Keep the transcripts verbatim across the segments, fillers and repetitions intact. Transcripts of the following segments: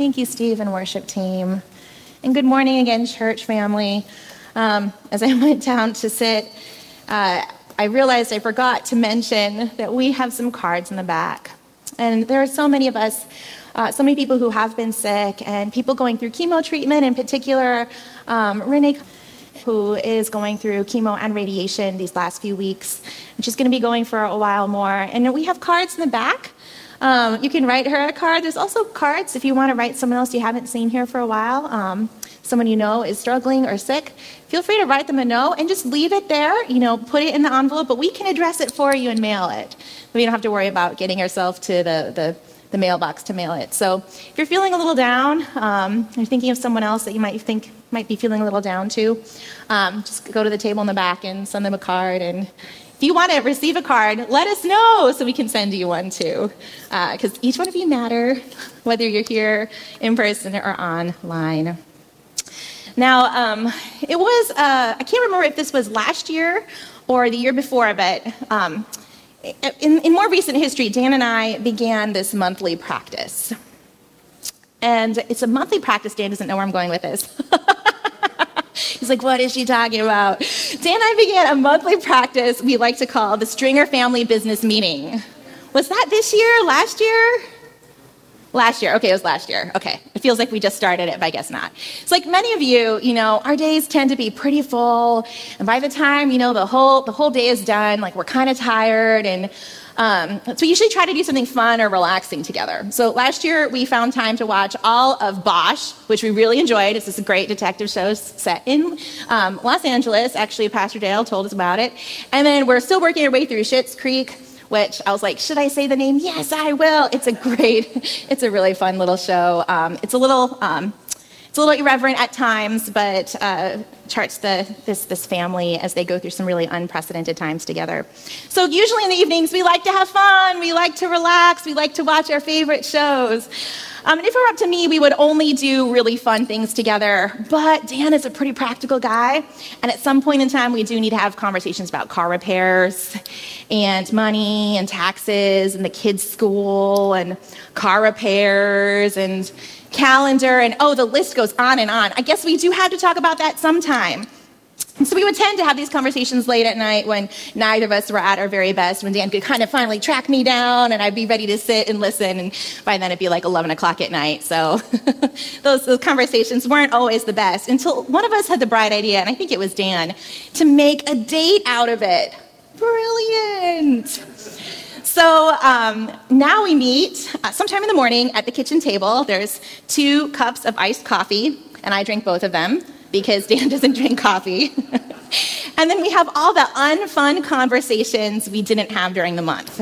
Thank you, Steve and worship team. And good morning again, church family. Um, as I went down to sit, uh, I realized I forgot to mention that we have some cards in the back. And there are so many of us, uh, so many people who have been sick, and people going through chemo treatment, in particular, um, Renee, who is going through chemo and radiation these last few weeks, and she's going to be going for a while more. And we have cards in the back. Um, you can write her a card. There's also cards if you want to write someone else you haven't seen here for a while. Um, someone you know is struggling or sick. Feel free to write them a note and just leave it there. You know, put it in the envelope, but we can address it for you and mail it. We don't have to worry about getting ourselves to the, the, the mailbox to mail it. So if you're feeling a little down, um, you're thinking of someone else that you might think might be feeling a little down too, um, just go to the table in the back and send them a card. And if you want to receive a card, let us know so we can send you one too, because uh, each one of you matter, whether you're here in person or online. Now, um, it was, uh, I can't remember if this was last year or the year before, but um, in, in more recent history, Dan and I began this monthly practice. And it's a monthly practice. Dan doesn't know where I'm going with this. He's like, what is she talking about? Dan and I began a monthly practice we like to call the Stringer Family Business Meeting. Was that this year? Last year? Last year. Okay, it was last year. Okay. It feels like we just started it, but I guess not. It's like many of you, you know, our days tend to be pretty full. And by the time, you know, the whole the whole day is done, like we're kind of tired. And um, so we usually try to do something fun or relaxing together. So last year, we found time to watch all of Bosch, which we really enjoyed. It's this great detective show set in um, Los Angeles. Actually, Pastor Dale told us about it. And then we're still working our way through Schitt's Creek, which I was like, should I say the name? Yes, I will. It's a great, it's a really fun little show. Um, it's a little, um, it's a little irreverent at times, but uh, charts the this this family as they go through some really unprecedented times together. So usually in the evenings, we like to have fun, we like to relax, we like to watch our favorite shows. Um, and if it were up to me, we would only do really fun things together. But Dan is a pretty practical guy. And at some point in time, we do need to have conversations about car repairs and money and taxes and the kids' school and car repairs and calendar. And, oh, the list goes on and on. I guess we do have to talk about that sometime. So we would tend to have these conversations late at night when neither of us were at our very best, when Dan could kind of finally track me down and I'd be ready to sit and listen. And by then it'd be like eleven o'clock at night. So those, those conversations weren't always the best until one of us had the bright idea, and I think it was Dan, to make a date out of it. Brilliant. So um, now we meet uh, sometime in the morning at the kitchen table. There's two cups of iced coffee, and I drink both of them, because Dan doesn't drink coffee. And then we have all the unfun conversations we didn't have during the month,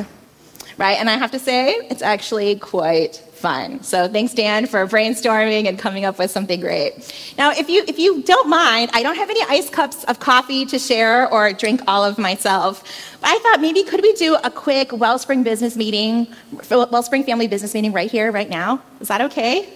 right? And I have to say, it's actually quite fun. So thanks, Dan, for brainstorming and coming up with something great. Now, if you if you don't mind, I don't have any iced cups of coffee to share or drink all of myself. But I thought maybe could we do a quick Wellspring business meeting, Wellspring family business meeting right here, right now? Is that okay?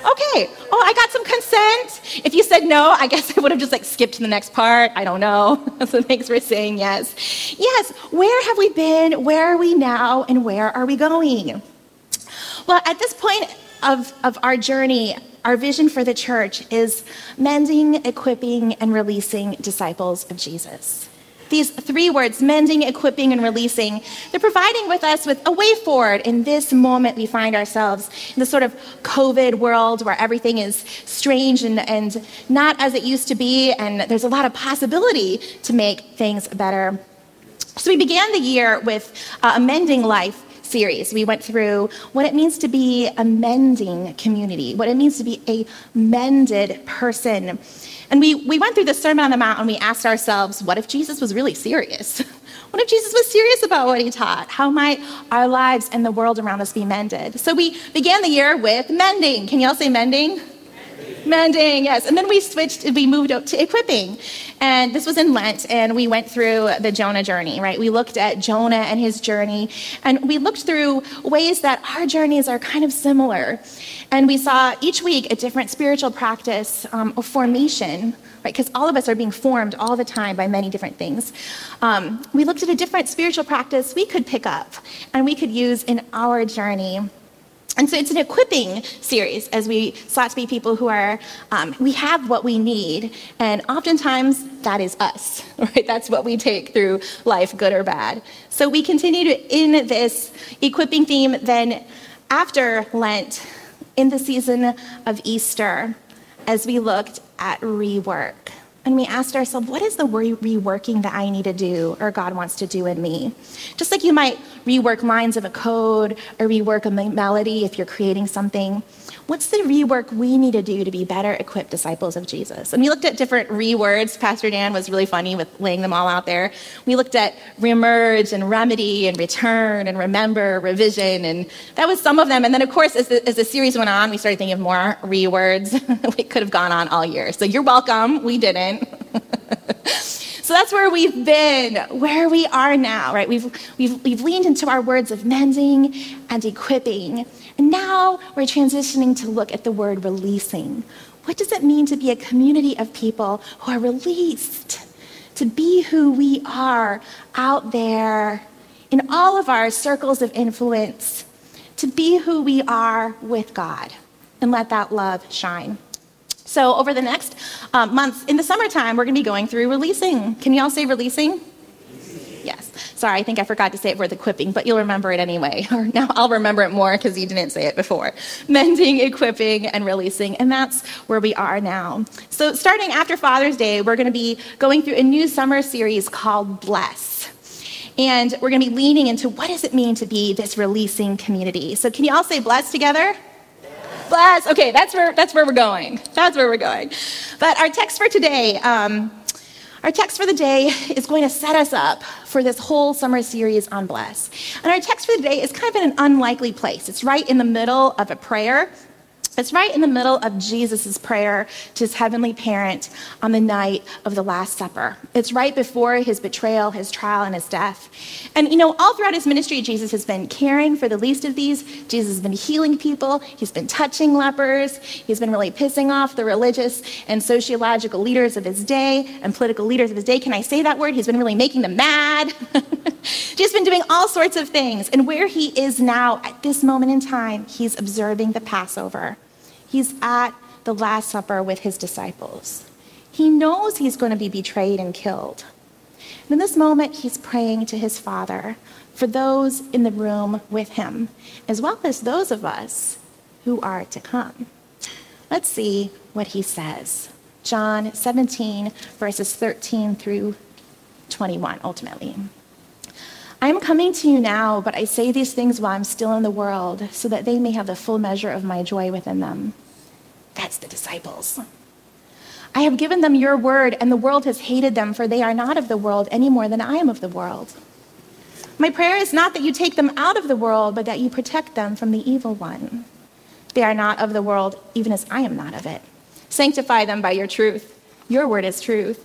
Okay. Oh, I got some consent. If you said no, I guess I would have just like skipped to the next part. I don't know. So thanks for saying yes. Yes. Where have we been? Where are we now? And where are we going? Well, at this point of, of our journey, our vision for the church is mending, equipping, and releasing disciples of Jesus. These three words, mending, equipping, and releasing, they're providing with us with a way forward in this moment we find ourselves in this sort of COVID world where everything is strange and, and not as it used to be, and there's a lot of possibility to make things better. So we began the year with uh, a Mending Life series. We went through what it means to be a mending community, what it means to be a mended person. And we, we went through the Sermon on the Mount and we asked ourselves, what if Jesus was really serious? What if Jesus was serious about what he taught? How might our lives and the world around us be mended? So we began the year with mending. Can y'all say mending? Mending, mending yes. And then we switched, we moved up to equipping. And this was in Lent, and we went through the Jonah journey, right? We looked at Jonah and his journey, and we looked through ways that our journeys are kind of similar. And we saw each week a different spiritual practice um, of formation, right? Because all of us are being formed all the time by many different things. Um, we looked at a different spiritual practice we could pick up and we could use in our journey. And so it's an equipping series as we sought to be people who are, um, we have what we need, and oftentimes that is us, right? That's what we take through life, good or bad. So we continue to, in this equipping theme, then after Lent, in the season of Easter, as we looked at rework. And we asked ourselves, what is the reworking that I need to do or God wants to do in me? Just like you might rework lines of a code or rework a melody if you're creating something. What's the rework we need to do to be better equipped disciples of Jesus? And we looked at different rewords. Pastor Dan was really funny with laying them all out there. We looked at remerge and remedy and return and remember, revision, and that was some of them. And then, of course, as the, as the series went on, we started thinking of more rewords. We could have gone on all year. So you're welcome. We didn't. So that's where we've been, where we are now, right? We've we've we've leaned into our words of mending and equipping, and now we're transitioning to look at the word releasing. What does it mean to be a community of people who are released to be who we are out there in all of our circles of influence, to be who we are with God, and let that love shine. So over the next uh, months, in the summertime, we're going to be going through releasing. Can you all say releasing? Yes. Sorry, I think I forgot to say it for the equipping, but you'll remember it anyway. Or now I'll remember it more because you didn't say it before. Mending, equipping, and releasing. And that's where we are now. So starting after Father's Day, we're going to be going through a new summer series called Bless. And we're going to be leaning into what does it mean to be this releasing community. So can you all say bless together? Bless. Okay, that's where that's where we're going. That's where we're going. But our text for today, um, our text for the day is going to set us up for this whole summer series on Bless. And our text for the day is kind of in an unlikely place. It's right in the middle of a prayer. It's right in the middle of Jesus' prayer to his heavenly parent on the night of the Last Supper. It's right before his betrayal, his trial, and his death. And, you know, all throughout his ministry, Jesus has been caring for the least of these. Jesus has been healing people. He's been touching lepers. He's been really pissing off the religious and sociological leaders of his day and political leaders of his day. Can I say that word? He's been really making them mad. Just been doing all sorts of things. And where he is now at this moment in time, he's observing the Passover. He's at the Last Supper with his disciples. He knows he's going to be betrayed and killed. And in this moment, he's praying to his Father for those in the room with him, as well as those of us who are to come. Let's see what he says. John seventeen, verses thirteen through twenty-one, ultimately. I am coming to you now, but I say these things while I'm still in the world, so that they may have the full measure of my joy within them. That's the disciples. I have given them your word, and the world has hated them, for they are not of the world any more than I am of the world. My prayer is not that you take them out of the world, but that you protect them from the evil one. They are not of the world, even as I am not of it. Sanctify them by your truth. Your word is truth.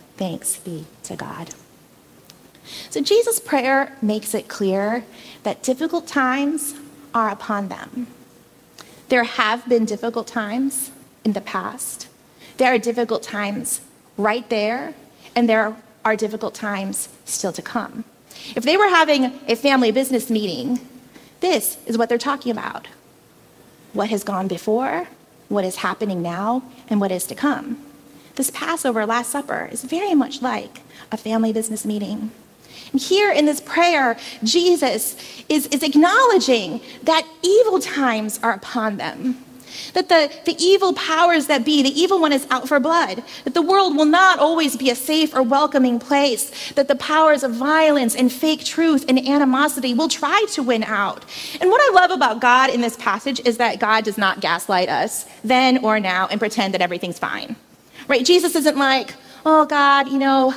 Thanks be to God. So Jesus' prayer makes it clear that difficult times are upon them. There have been difficult times in the past. There are difficult times right there, and there are difficult times still to come. If they were having a family business meeting, this is what they're talking about. What has gone before, what is happening now, and what is to come. This Passover, Last Supper, is very much like a family business meeting. And here in this prayer, Jesus is, is acknowledging that evil times are upon them, that the, the evil powers that be, the evil one is out for blood, that the world will not always be a safe or welcoming place, that the powers of violence and fake truth and animosity will try to win out. And what I love about God in this passage is that God does not gaslight us then or now and pretend that everything's fine. Right? Jesus isn't like, oh, God, you know,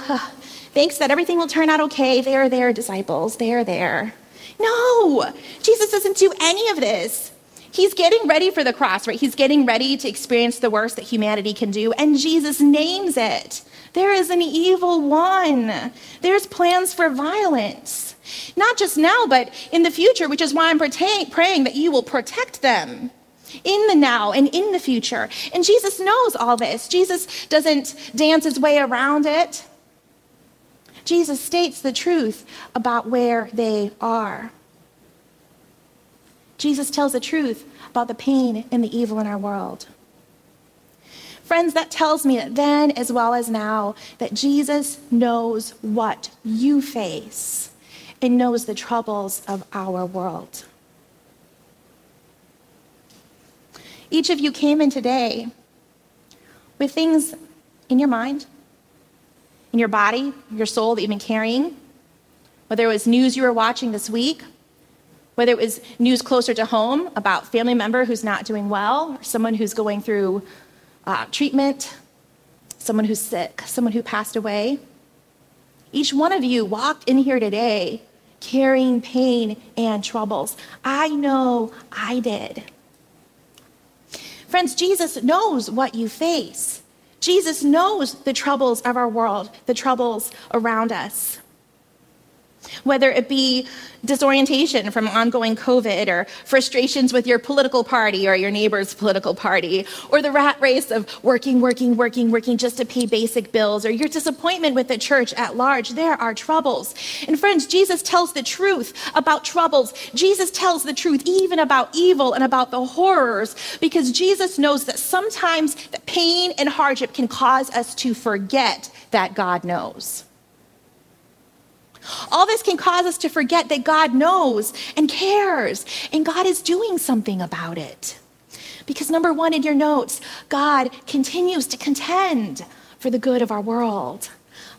thanks that everything will turn out okay. They are there, disciples. They are there. No, Jesus doesn't do any of this. He's getting ready for the cross, right? He's getting ready to experience the worst that humanity can do, and Jesus names it. There is an evil one. There's plans for violence. Not just now, but in the future, which is why I'm praying that you will protect them in the now and in the future. And Jesus knows all this. Jesus doesn't dance his way around it. Jesus states the truth about where they are. Jesus tells the truth about the pain and the evil in our world. Friends, that tells me that then as well as now, that Jesus knows what you face and knows the troubles of our world. Each of you came in today with things in your mind, in your body, your soul that you've been carrying, whether it was news you were watching this week, whether it was news closer to home about family member who's not doing well, or someone who's going through uh, treatment, someone who's sick, someone who passed away. Each one of you walked in here today carrying pain and troubles. I know I did. Friends, Jesus knows what you face. Jesus knows the troubles of our world, the troubles around us. Whether it be disorientation from ongoing COVID, or frustrations with your political party or your neighbor's political party, or the rat race of working, working, working, working just to pay basic bills, or your disappointment with the church at large, there are troubles. And friends, Jesus tells the truth about troubles. Jesus tells the truth even about evil and about the horrors, because Jesus knows that sometimes the pain and hardship can cause us to forget that God knows. All this can cause us to forget that God knows and cares, and God is doing something about it. Because number one in your notes, God continues to contend for the good of our world.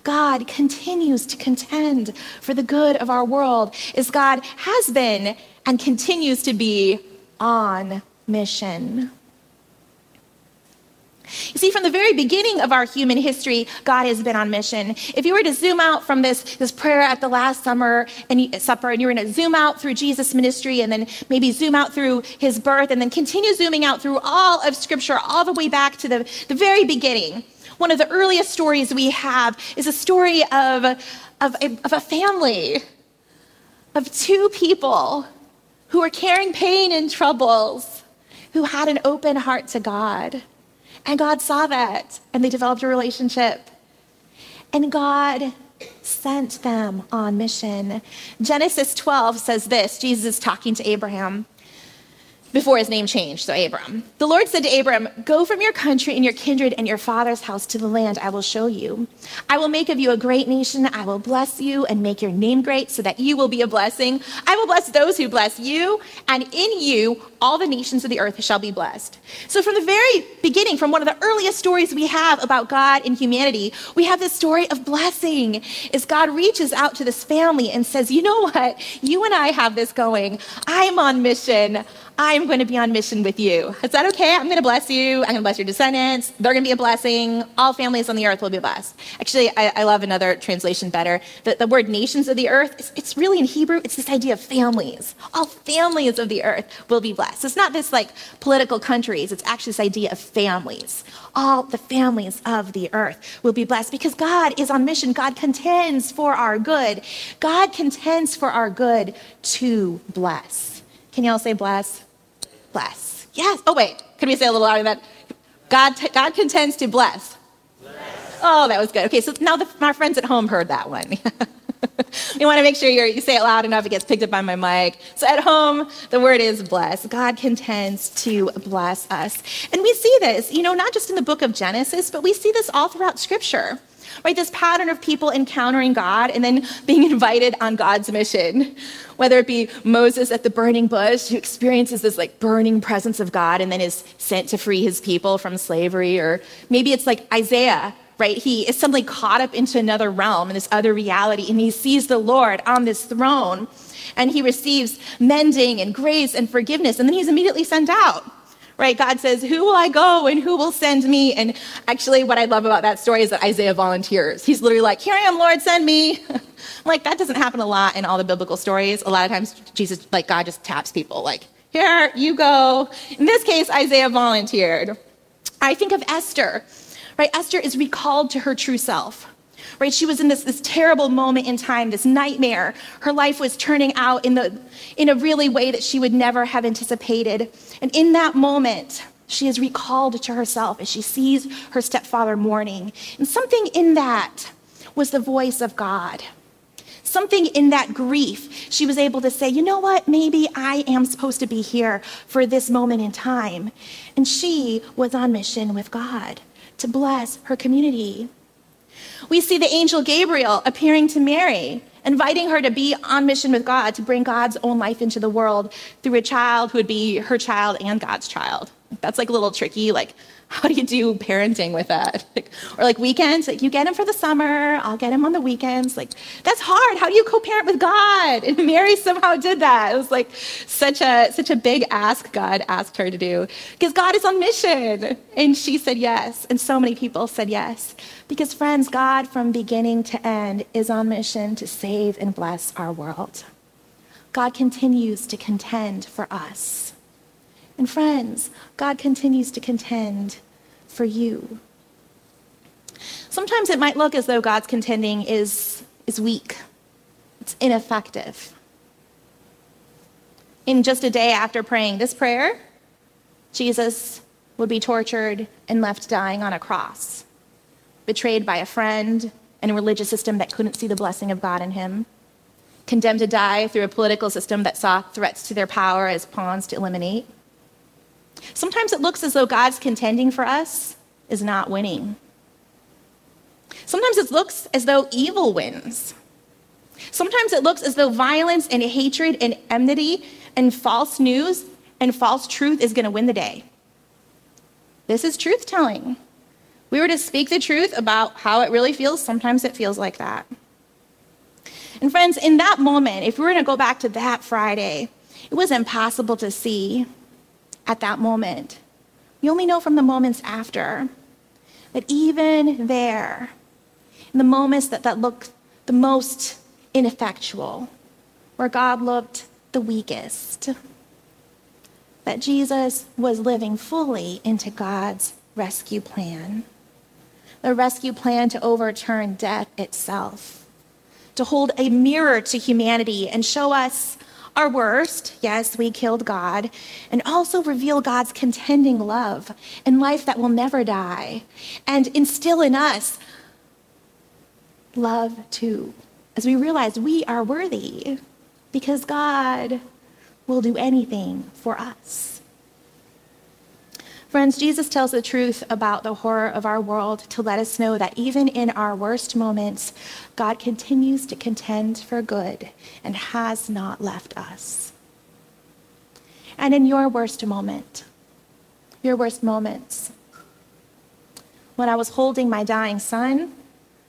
God continues to contend for the good of our world, as God has been and continues to be on mission. You see, from the very beginning of our human history, God has been on mission. If you were to zoom out from this, this prayer at the last summer and you, supper, and you were going to zoom out through Jesus' ministry, and then maybe zoom out through his birth, and then continue zooming out through all of Scripture, all the way back to the, the very beginning. One of the earliest stories we have is a story of, of, a, of a family, of two people who were carrying pain and troubles, who had an open heart to God. And God saw that, and they developed a relationship. And God sent them on mission. Genesis twelve says this. Jesus is talking to Abraham before his name changed, so Abram. The Lord said to Abram, "Go from your country and your kindred and your father's house to the land I will show you. I will make of you a great nation. I will bless you and make your name great so that you will be a blessing. I will bless those who bless you, and in you all the nations of the earth shall be blessed." So from the very beginning, from one of the earliest stories we have about God and humanity, we have this story of blessing as God reaches out to this family and says, "You know what? You and I have this going. I'm on mission. I'm going to be on mission with you. Is that okay? I'm going to bless you. I'm going to bless your descendants. They're going to be a blessing. All families on the earth will be blessed." Actually, I, I love another translation better. The, the word nations of the earth, it's, it's really in Hebrew, it's this idea of families. All families of the earth will be blessed. So it's not this like political countries. It's actually this idea of families. All the families of the earth will be blessed because God is on mission. God contends for our good. God contends for our good to bless. Can y'all say bless? Bless. Yes. Oh, wait. Could we say a little louder than that? God, t- God contends to bless. Bless. Oh, that was good. Okay, so now the, my friends at home heard that one. You want to make sure you're, you say it loud enough, it gets picked up by my mic. So at home, the word is bless. God contends to bless us. And we see this, you know, not just in the book of Genesis, but we see this all throughout Scripture. Right, this pattern of people encountering God and then being invited on God's mission, whether it be Moses at the burning bush, who experiences this like burning presence of God and then is sent to free his people from slavery, or maybe it's like Isaiah, right? He is suddenly caught up into another realm and this other reality, and he sees the Lord on this throne, and he receives mending and grace and forgiveness, and then he's immediately sent out. Right, God says, "Who will I go and who will send me?" And actually what I love about that story is that Isaiah volunteers. He's literally like, "Here I am, Lord, send me." Like, that doesn't happen a lot in all the biblical stories. A lot of times Jesus, like God just taps people like, Here you go. In this case, Isaiah volunteered. I think of Esther, right? Esther is recalled to her true self, right? She was in this, this terrible moment in time, this nightmare. Her life was turning out in, the, in a really way that she would never have anticipated. And in that moment, she is recalled to herself as she sees her stepfather mourning. And something in that was the voice of God. Something in that grief, she was able to say, you know what, maybe I am supposed to be here for this moment in time. And she was on mission with God to bless her community. We see the angel Gabriel appearing to Mary, inviting her to be on mission with God, to bring God's own life into the world through a child who would be her child and God's child. That's like a little tricky, like how do you do parenting with that? Like, or like weekends, like you get him for the summer, I'll get him on the weekends. Like that's hard. How do you co-parent with God? And Mary somehow did that. It was like such a such a big ask God asked her to do, because God is on mission. And she said yes, and so many people said yes. Because friends, God from beginning to end is on mission to save and bless our world. God continues to contend for us. And friends, God continues to contend for you. Sometimes it might look as though God's contending is, is weak. It's ineffective. In just a day after praying this prayer, Jesus would be tortured and left dying on a cross, betrayed by a friend and a religious system that couldn't see the blessing of God in him, condemned to die through a political system that saw threats to their power as pawns to eliminate. Sometimes it looks as though God's contending for us is not winning. Sometimes it looks as though evil wins. Sometimes it looks as though violence and hatred and enmity and false news and false truth is going to win the day. This is truth telling. We were to speak the truth about how it really feels. Sometimes it feels like that. And friends, in that moment, if we were going to go back to that Friday, it was impossible to see. At that moment, you only know from the moments after that even there, in the moments that, that looked the most ineffectual, where God looked the weakest, that Jesus was living fully into God's rescue plan, the rescue plan to overturn death itself, to hold a mirror to humanity and show us our worst, yes, we killed God, and also reveal God's contending love and life that will never die, and instill in us love too, as we realize we are worthy because God will do anything for us. Friends, Jesus tells the truth about the horror of our world to let us know that even in our worst moments, God continues to contend for good and has not left us. And in your worst moment, your worst moments, when I was holding my dying son,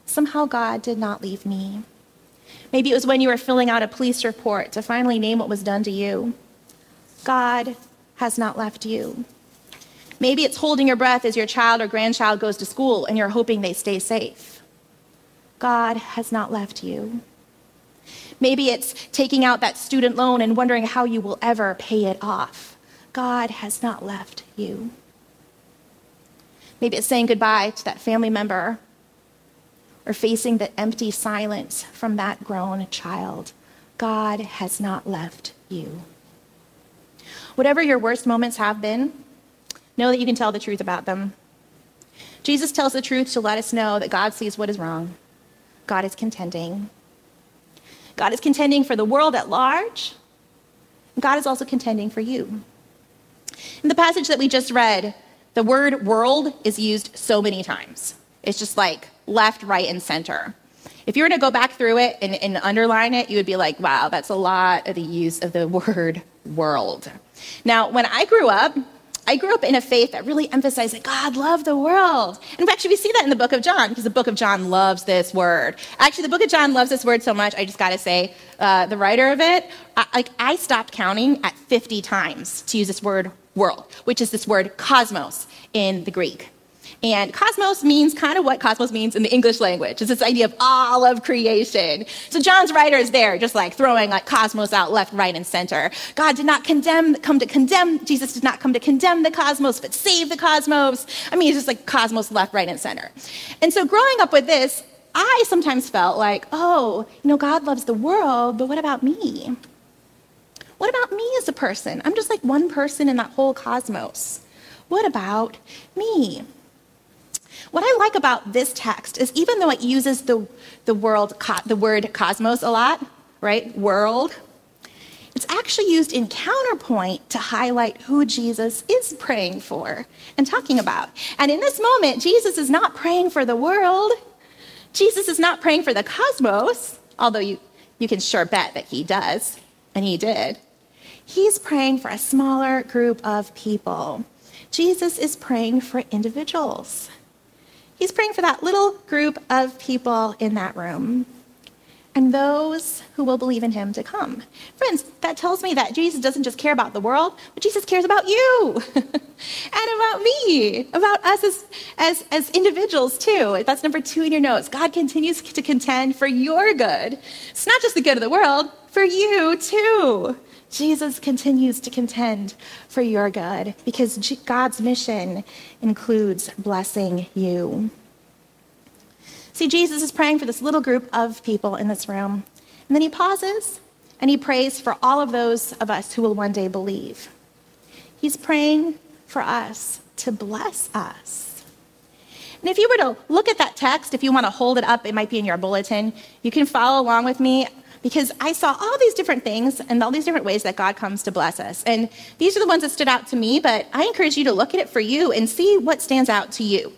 somehow God did not leave me. Maybe it was when you were filling out a police report to finally name what was done to you. God has not left you. Maybe it's holding your breath as your child or grandchild goes to school and you're hoping they stay safe. God has not left you. Maybe it's taking out that student loan and wondering how you will ever pay it off. God has not left you. Maybe it's saying goodbye to that family member or facing the empty silence from that grown child. God has not left you. Whatever your worst moments have been, know that you can tell the truth about them. Jesus tells the truth to let us know that God sees what is wrong. God is contending. God is contending for the world at large. God is also contending for you. In the passage that we just read, the word world is used so many times. It's just like left, right, and center. If you were to go back through it and, and underline it, you would be like, wow, that's a lot of the use of the word world. Now, when I grew up, I grew up in a faith that really emphasized that God loved the world. And actually, we see that in the book of John, because the book of John loves this word. Actually, the book of John loves this word so much, I just got to say, uh, the writer of it, I, like I stopped counting at fifty times to use this word world, which is this word cosmos in the Greek. And cosmos means kind of what cosmos means in the English language. It's this idea of all of creation. So John's writer is there just like throwing like cosmos out left, right, and center. God did not condemn, come to condemn. Jesus did not come to condemn the cosmos, but save the cosmos. I mean, it's just like cosmos left, right, and center. And so growing up with this, I sometimes felt like, oh, you know, God loves the world, but what about me? What about me as a person? I'm just like one person in that whole cosmos. What about me? What I like about this text is even though it uses the, the, world co- the word cosmos a lot, right, world, it's actually used in counterpoint to highlight who Jesus is praying for and talking about. And in this moment, Jesus is not praying for the world. Jesus is not praying for the cosmos, although you, you can sure bet that he does, and he did. He's praying for a smaller group of people. Jesus is praying for individuals. He's praying for that little group of people in that room and those who will believe in him to come. Friends, that tells me that Jesus doesn't just care about the world, but Jesus cares about you and about me, about us as, as, as individuals too. That's number two in your notes. God continues to contend for your good. It's not just the good of the world, for you too. Jesus continues to contend for your good because G- God's mission includes blessing you. See, Jesus is praying for this little group of people in this room. And then he pauses and he prays for all of those of us who will one day believe. He's praying for us to bless us. And if you were to look at that text, if you want to hold it up, it might be in your bulletin. You can follow along with me, because I saw all these different things and all these different ways that God comes to bless us. And these are the ones that stood out to me, but I encourage you to look at it for you and see what stands out to you.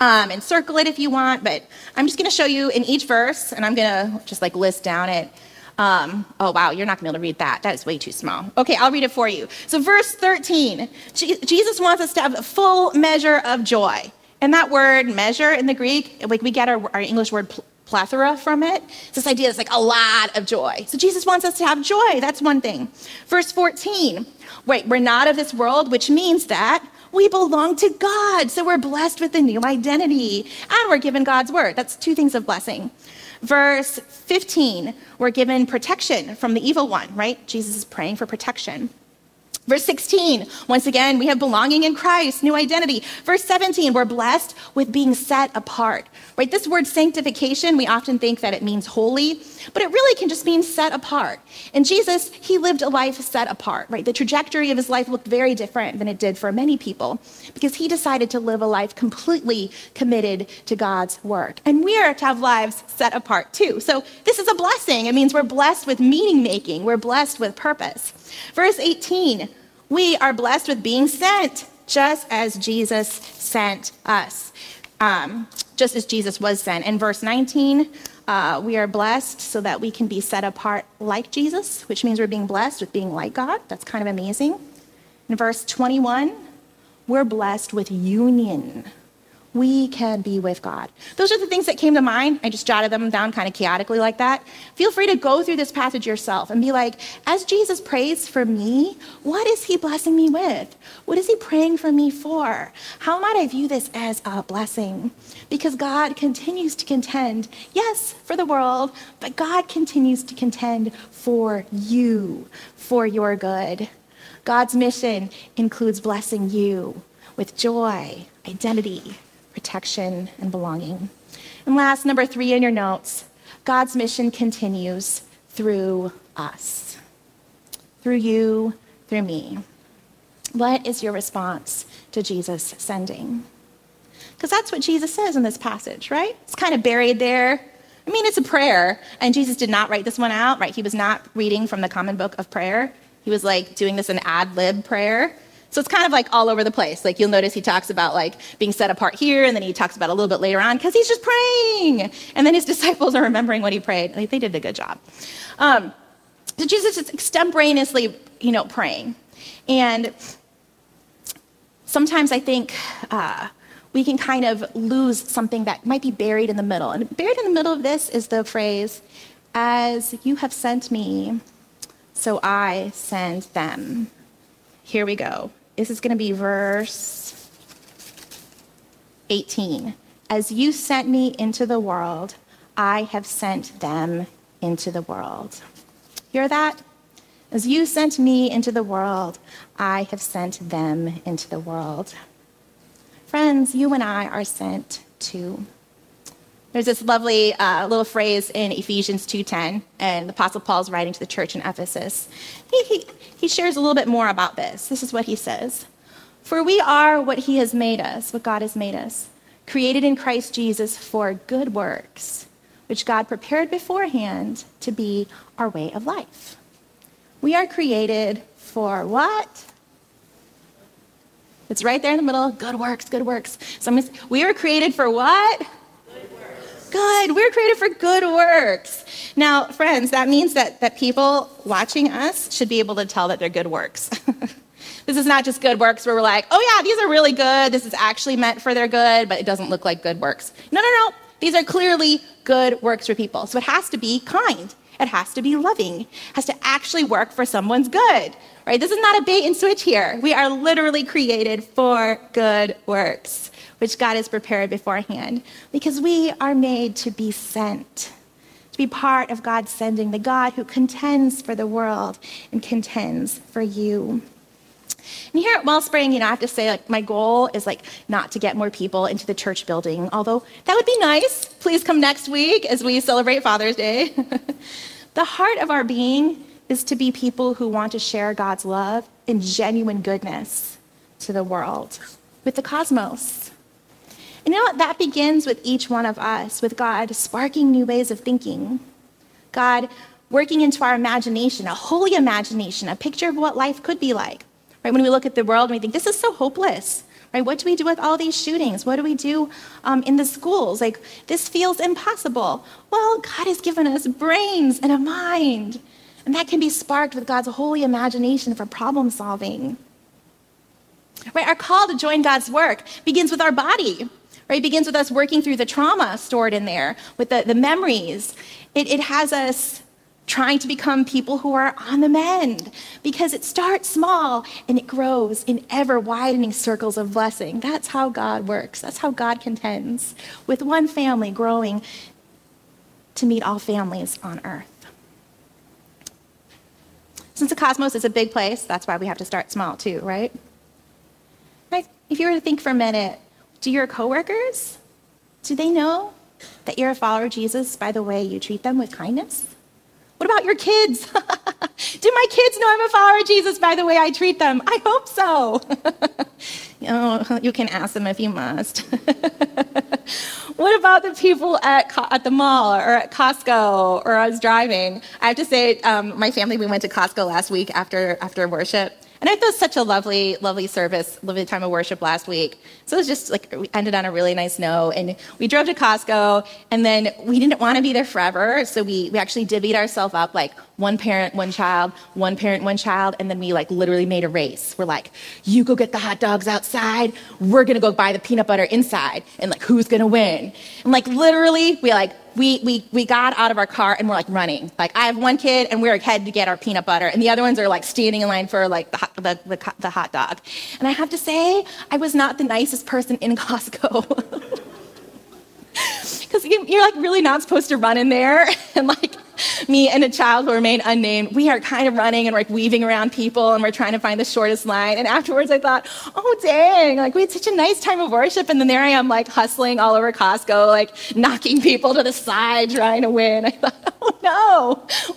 Um, and circle it if you want, but I'm just going to show you in each verse, and I'm going to just like list down it. Um, oh, wow, you're not going to be able to read that. That is way too small. Okay, I'll read it for you. So verse thirteen, Je- Jesus wants us to have a full measure of joy. And that word measure in the Greek, like we get our, our English word pl- plethora from it. It's this idea that's like a lot of joy. So Jesus wants us to have joy. That's one thing. Verse fourteen, right, we're not of this world, which means that we belong to God. So we're blessed with a new identity and we're given God's word. That's two things of blessing. Verse fifteen, we're given protection from the evil one, right? Jesus is praying for protection. Verse sixteen, once again, we have belonging in Christ, new identity. Verse seventeen, we're blessed with being set apart, right? This word sanctification, we often think that it means holy, but it really can just mean set apart. And Jesus, he lived a life set apart, right? The trajectory of his life looked very different than it did for many people because he decided to live a life completely committed to God's work. And we are to have lives set apart too. So this is a blessing. It means we're blessed with meaning making. We're blessed with purpose. Verse eighteen, we are blessed with being sent, just as Jesus sent us, um, just as Jesus was sent. In verse nineteen, uh, we are blessed so that we can be set apart like Jesus, which means we're being blessed with being like God. That's kind of amazing. In verse twenty-one, we're blessed with union. We can be with God. Those are the things that came to mind. I just jotted them down kind of chaotically like that. Feel free to go through this passage yourself and be like, as Jesus prays for me, what is he blessing me with? What is he praying for me for? How might I view this as a blessing? Because God continues to contend, yes, for the world, but God continues to contend for you, for your good. God's mission includes blessing you with joy, identity, protection, and belonging. And last, number three in your notes, God's mission continues through us, through you, through me. What is your response to Jesus sending? Because that's what Jesus says in this passage, right? It's kind of buried there. I mean, it's a prayer, and Jesus did not write this one out, right? He was not reading from the common book of prayer. He was like doing this an ad lib prayer. So it's kind of like all over the place. Like you'll notice he talks about like being set apart here, and then he talks about a little bit later on because he's just praying. And then his disciples are remembering what he prayed. Like they did a good job. Um, so Jesus is extemporaneously, you know, praying. And sometimes I think uh, we can kind of lose something that might be buried in the middle. And buried in the middle of this is the phrase, as you have sent me, so I send them. Here we go. This is going to be verse eighteen. As you sent me into the world, I have sent them into the world. Hear that? As you sent me into the world, I have sent them into the world. Friends, you and I are sent to. There's this lovely uh, little phrase in Ephesians two ten, and the Apostle Paul's writing to the church in Ephesus. He, he, he shares a little bit more about this. This is what he says. For we are what he has made us, what God has made us, created in Christ Jesus for good works, which God prepared beforehand to be our way of life. We are created for what? It's right there in the middle. Good works, good works. So we are created for what? Good works. Good. We're created for good works. Now, friends, that means that, that people watching us should be able to tell that they're good works. This is not just good works where we're like, oh, yeah, these are really good. This is actually meant for their good, but it doesn't look like good works. No, no, no. These are clearly good works for people. So it has to be kind. It has to be loving. It has to actually work for someone's good, right? This is not a bait and switch here. We are literally created for good works, which God has prepared beforehand, because we are made to be sent, to be part of God's sending, the God who contends for the world and contends for you. And here at Wellspring, you know, I have to say, like, my goal is, like, not to get more people into the church building, although that would be nice. Please come next week as we celebrate Father's Day. The heart of our being is to be people who want to share God's love and genuine goodness to the world, with the cosmos. And you know what? That begins with each one of us, with God sparking new ways of thinking. God working into our imagination, a holy imagination, a picture of what life could be like. Right, when we look at the world and we think, this is so hopeless, right? What do we do with all these shootings? What do we do um, in the schools? Like, this feels impossible. Well, God has given us brains and a mind, and that can be sparked with God's holy imagination for problem solving. Right, our call to join God's work begins with our body. Right, it begins with us working through the trauma stored in there, with the, the memories. It, it has us trying to become people who are on the mend, because it starts small and it grows in ever widening circles of blessing. That's how God works. That's how God contends, with one family growing to meet all families on earth. Since the cosmos is a big place, that's why we have to start small too, right? If you were to think for a minute, do your coworkers, do they know that you're a follower of Jesus by the way you treat them with kindness? What about your kids? Do my kids know I'm a follower of Jesus by the way I treat them? I hope so. You know, you can ask them if you must. What about the people at Co- at the mall or at Costco or I was driving? I have to say, um, my family, we went to Costco last week after after worship. And I thought such a lovely, lovely service, lovely time of worship last week. So it was just like, we ended on a really nice note. And we drove to Costco, and then we didn't want to be there forever. So we, we actually divvied ourselves up, like one parent, one child, one parent, one child. And then we like literally made a race. We're like, you go get the hot dogs outside. We're going to go buy the peanut butter inside. And like, who's going to win? And like, literally, we like, We, we we got out of our car and we're like running. Like, I have one kid and we're headed to get our peanut butter, and the other ones are like standing in line for like the, the the the hot dog. And I have to say, I was not the nicest person in Costco, because you're like really not supposed to run in there. And like me and a child who remained unnamed, we are kind of running and we're like weaving around people and we're trying to find the shortest line. And afterwards, I thought, oh dang, like we had such a nice time of worship, and then there I am like hustling all over Costco, like knocking people to the side, trying to win. I thought, oh no,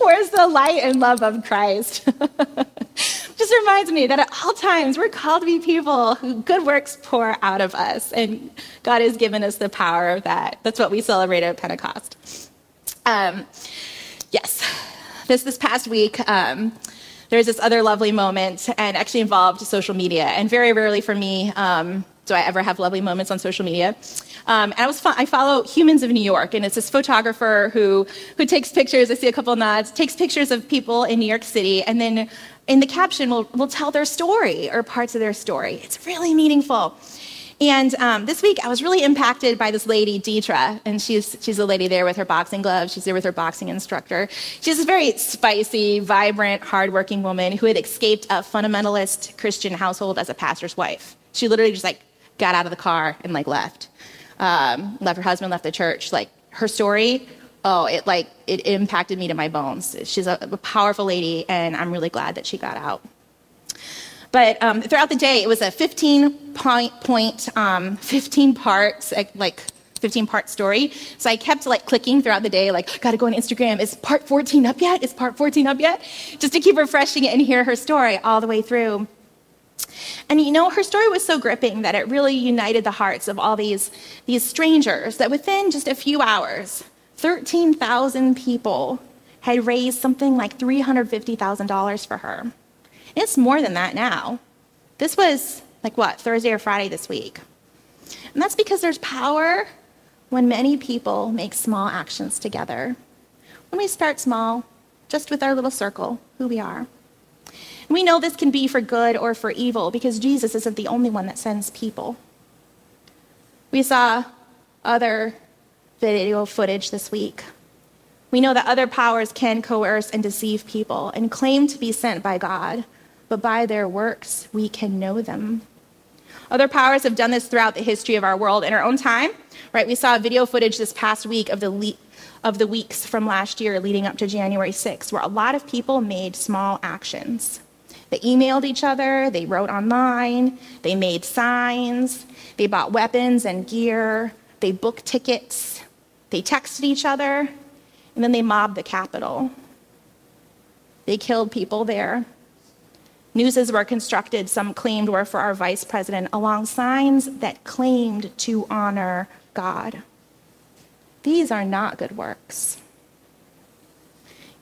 where's the light and love of Christ? Just reminds me that at all times we're called to be people who good works pour out of us, and God has given us the power of that. That's what we celebrated at Pentecost. Um, yes, this this past week um, there was this other lovely moment, and actually involved social media. And very rarely for me um, do I ever have lovely moments on social media. Um, and I was fo- I follow Humans of New York, and it's this photographer who who takes pictures. I see a couple nods. Takes pictures of people in New York City, and then in the caption, we'll, we'll tell their story or parts of their story. It's really meaningful. And um, this week, I was really impacted by this lady, Deitra, and she's she's a lady there with her boxing gloves. She's there with her boxing instructor. She's a very spicy, vibrant, hardworking woman who had escaped a fundamentalist Christian household as a pastor's wife. She literally just like got out of the car and like left. Um, left her husband, left the church. Like her story, oh, it like it impacted me to my bones. She's a, a powerful lady, and I'm really glad that she got out. But um, throughout the day, it was a fifteen point, point um, fifteen parts like fifteen part story. So I kept like clicking throughout the day, like gotta go on Instagram. Is part fourteen up yet? Is part fourteen up yet? Just to keep refreshing it and hear her story all the way through. And you know, her story was so gripping that it really united the hearts of all these, these strangers, that within just a few hours, thirteen thousand people had raised something like three hundred fifty thousand dollars for her. And it's more than that now. This was like what, Thursday or Friday this week. And that's because there's power when many people make small actions together. When we start small, just with our little circle, who we are. We know this can be for good or for evil because Jesus isn't the only one that sends people. We saw other video footage this week. We know that other powers can coerce and deceive people and claim to be sent by God, but by their works, we can know them. Other powers have done this throughout the history of our world in our own time, right? We saw video footage this past week of the le- of the weeks from last year leading up to January sixth, where a lot of people made small actions. They emailed each other, they wrote online, they made signs, they bought weapons and gear, they booked tickets, they texted each other, and then they mobbed the Capitol. They killed people there. Nooses were constructed, some claimed were for our vice president, along signs that claimed to honor God. These are not good works.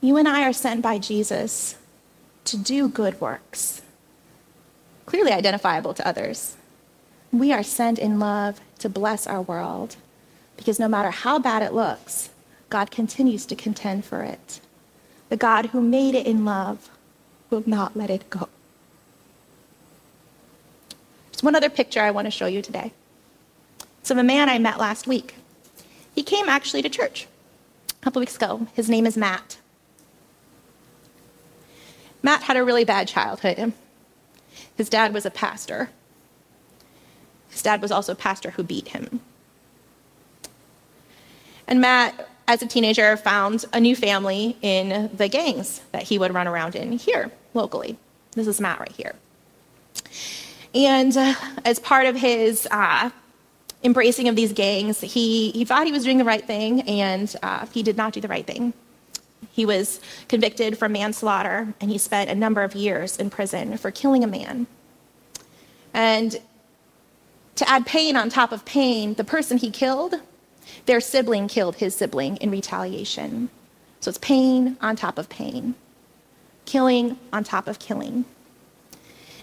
You and I are sent by Jesus to do good works, clearly identifiable to others. We are sent in love to bless our world, because no matter how bad it looks, God continues to contend for it. The God who made it in love will not let it go. There's one other picture I want to show you today. It's of a man I met last week. He came actually to church a couple weeks ago. His name is Matt. Matt had a really bad childhood. His dad was a pastor. His dad was also a pastor who beat him. And Matt, as a teenager, found a new family in the gangs that he would run around in here locally. This is Matt right here. And uh, as part of his uh, embracing of these gangs, he, he thought he was doing the right thing, and uh, he did not do the right thing. He was convicted for manslaughter, and he spent a number of years in prison for killing a man. And to add pain on top of pain, the person he killed, their sibling killed his sibling in retaliation. So it's pain on top of pain, killing on top of killing.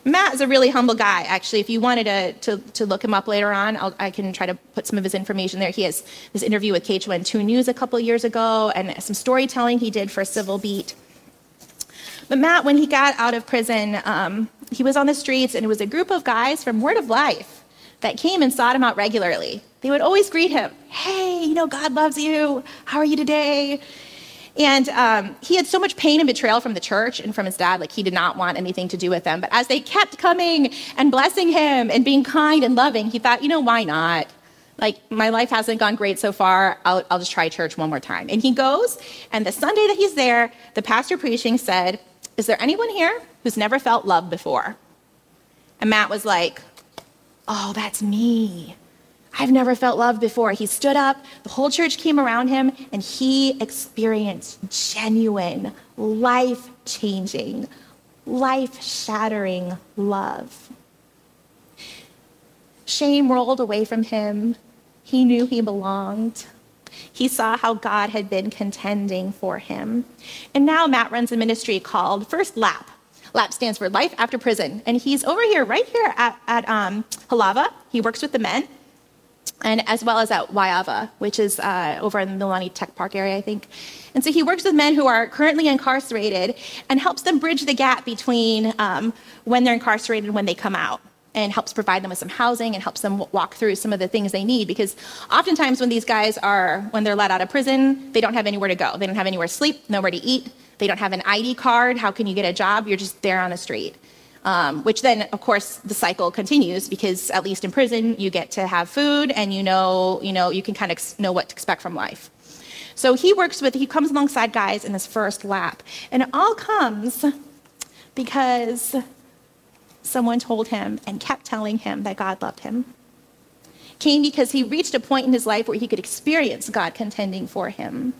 Matt is a really humble guy, actually. If you wanted to, to, to look him up later on, I'll, I can try to put some of his information there. He has this interview with K H twelve News a couple years ago and some storytelling he did for Civil Beat. But Matt, when he got out of prison, um, he was on the streets, and it was a group of guys from Word of Life that came and sought him out regularly. They would always greet him. Hey, you know, God loves you. How are you today? And um, he had so much pain and betrayal from the church and from his dad, like he did not want anything to do with them. But as they kept coming and blessing him and being kind and loving, he thought, you know, why not? Like, my life hasn't gone great so far. I'll, I'll just try church one more time. And he goes, and the Sunday that he's there, the pastor preaching said, is there anyone here who's never felt love before? And Matt was like, oh, that's me. I've never felt love before. He stood up, the whole church came around him, and he experienced genuine, life-changing, life-shattering love. Shame rolled away from him. He knew he belonged. He saw how God had been contending for him. And now Matt runs a ministry called First Lap. LAP stands for Life After Prison. And he's over here, right here at, at um, Halava. He works with the men. And as well as at Wayava, which is uh, over in the Milani Tech Park area, I think. And so he works with men who are currently incarcerated and helps them bridge the gap between um, when they're incarcerated and when they come out, and helps provide them with some housing and helps them walk through some of the things they need. Because oftentimes when these guys are, when they're let out of prison, they don't have anywhere to go. They don't have anywhere to sleep, nowhere to eat. They don't have an I D card. How can you get a job? You're just there on the street. Um, which then, of course, the cycle continues, because at least in prison, you get to have food and you know, you know, you can kind of know what to expect from life. So he works with, he comes alongside guys in this first lap. And it all comes because someone told him and kept telling him that God loved him. Came because he reached a point in his life where he could experience God contending for him.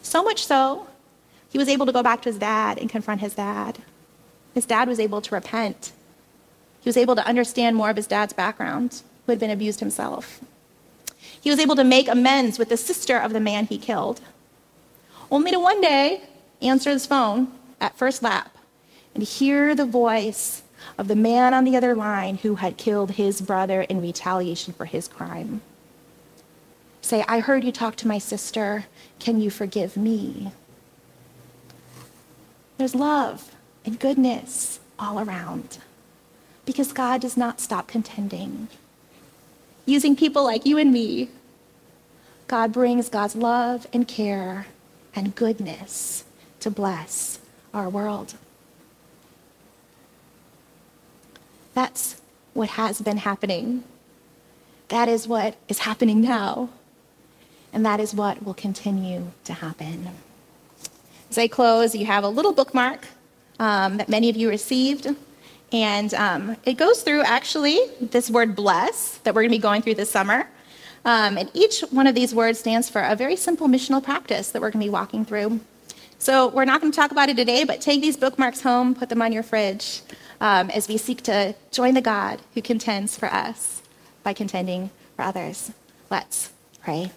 So much so, he was able to go back to his dad and confront his dad. His dad was able to repent. He was able to understand more of his dad's background, who had been abused himself. He was able to make amends with the sister of the man he killed, only to one day answer his phone at First Lap and hear the voice of the man on the other line who had killed his brother in retaliation for his crime. Say, "I heard you talk to my sister. Can you forgive me?" There's love and goodness all around, because God does not stop contending. Using people like you and me, God brings God's love and care and goodness to bless our world. That's what has been happening. That is what is happening now. And that is what will continue to happen. As I close, you have a little bookmark Um, that many of you received. And um, it goes through, actually, this word bless that we're going to be going through this summer. Um, and each one of these words stands for a very simple missional practice that we're going to be walking through. So we're not going to talk about it today, but take these bookmarks home, put them on your fridge, um, as we seek to join the God who contends for us by contending for others. Let's pray.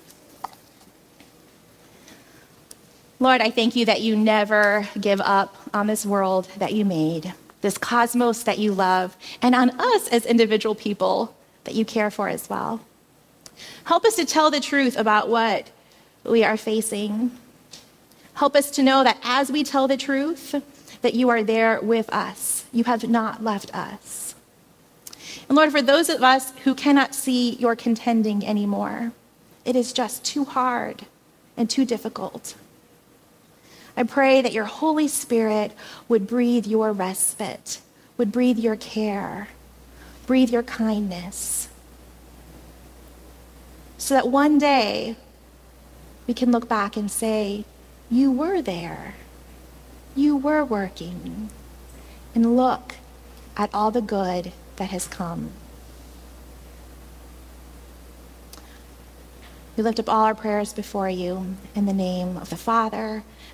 Lord, I thank you that you never give up on this world that you made, this cosmos that you love, and on us as individual people that you care for as well. Help us to tell the truth about what we are facing. Help us to know that as we tell the truth, that you are there with us. You have not left us. And Lord, for those of us who cannot see your contending anymore, it is just too hard and too difficult. I pray that your Holy Spirit would breathe your respite, would breathe your care, breathe your kindness, so that one day we can look back and say, you were there, you were working, and look at all the good that has come. We lift up all our prayers before you in the name of the Father,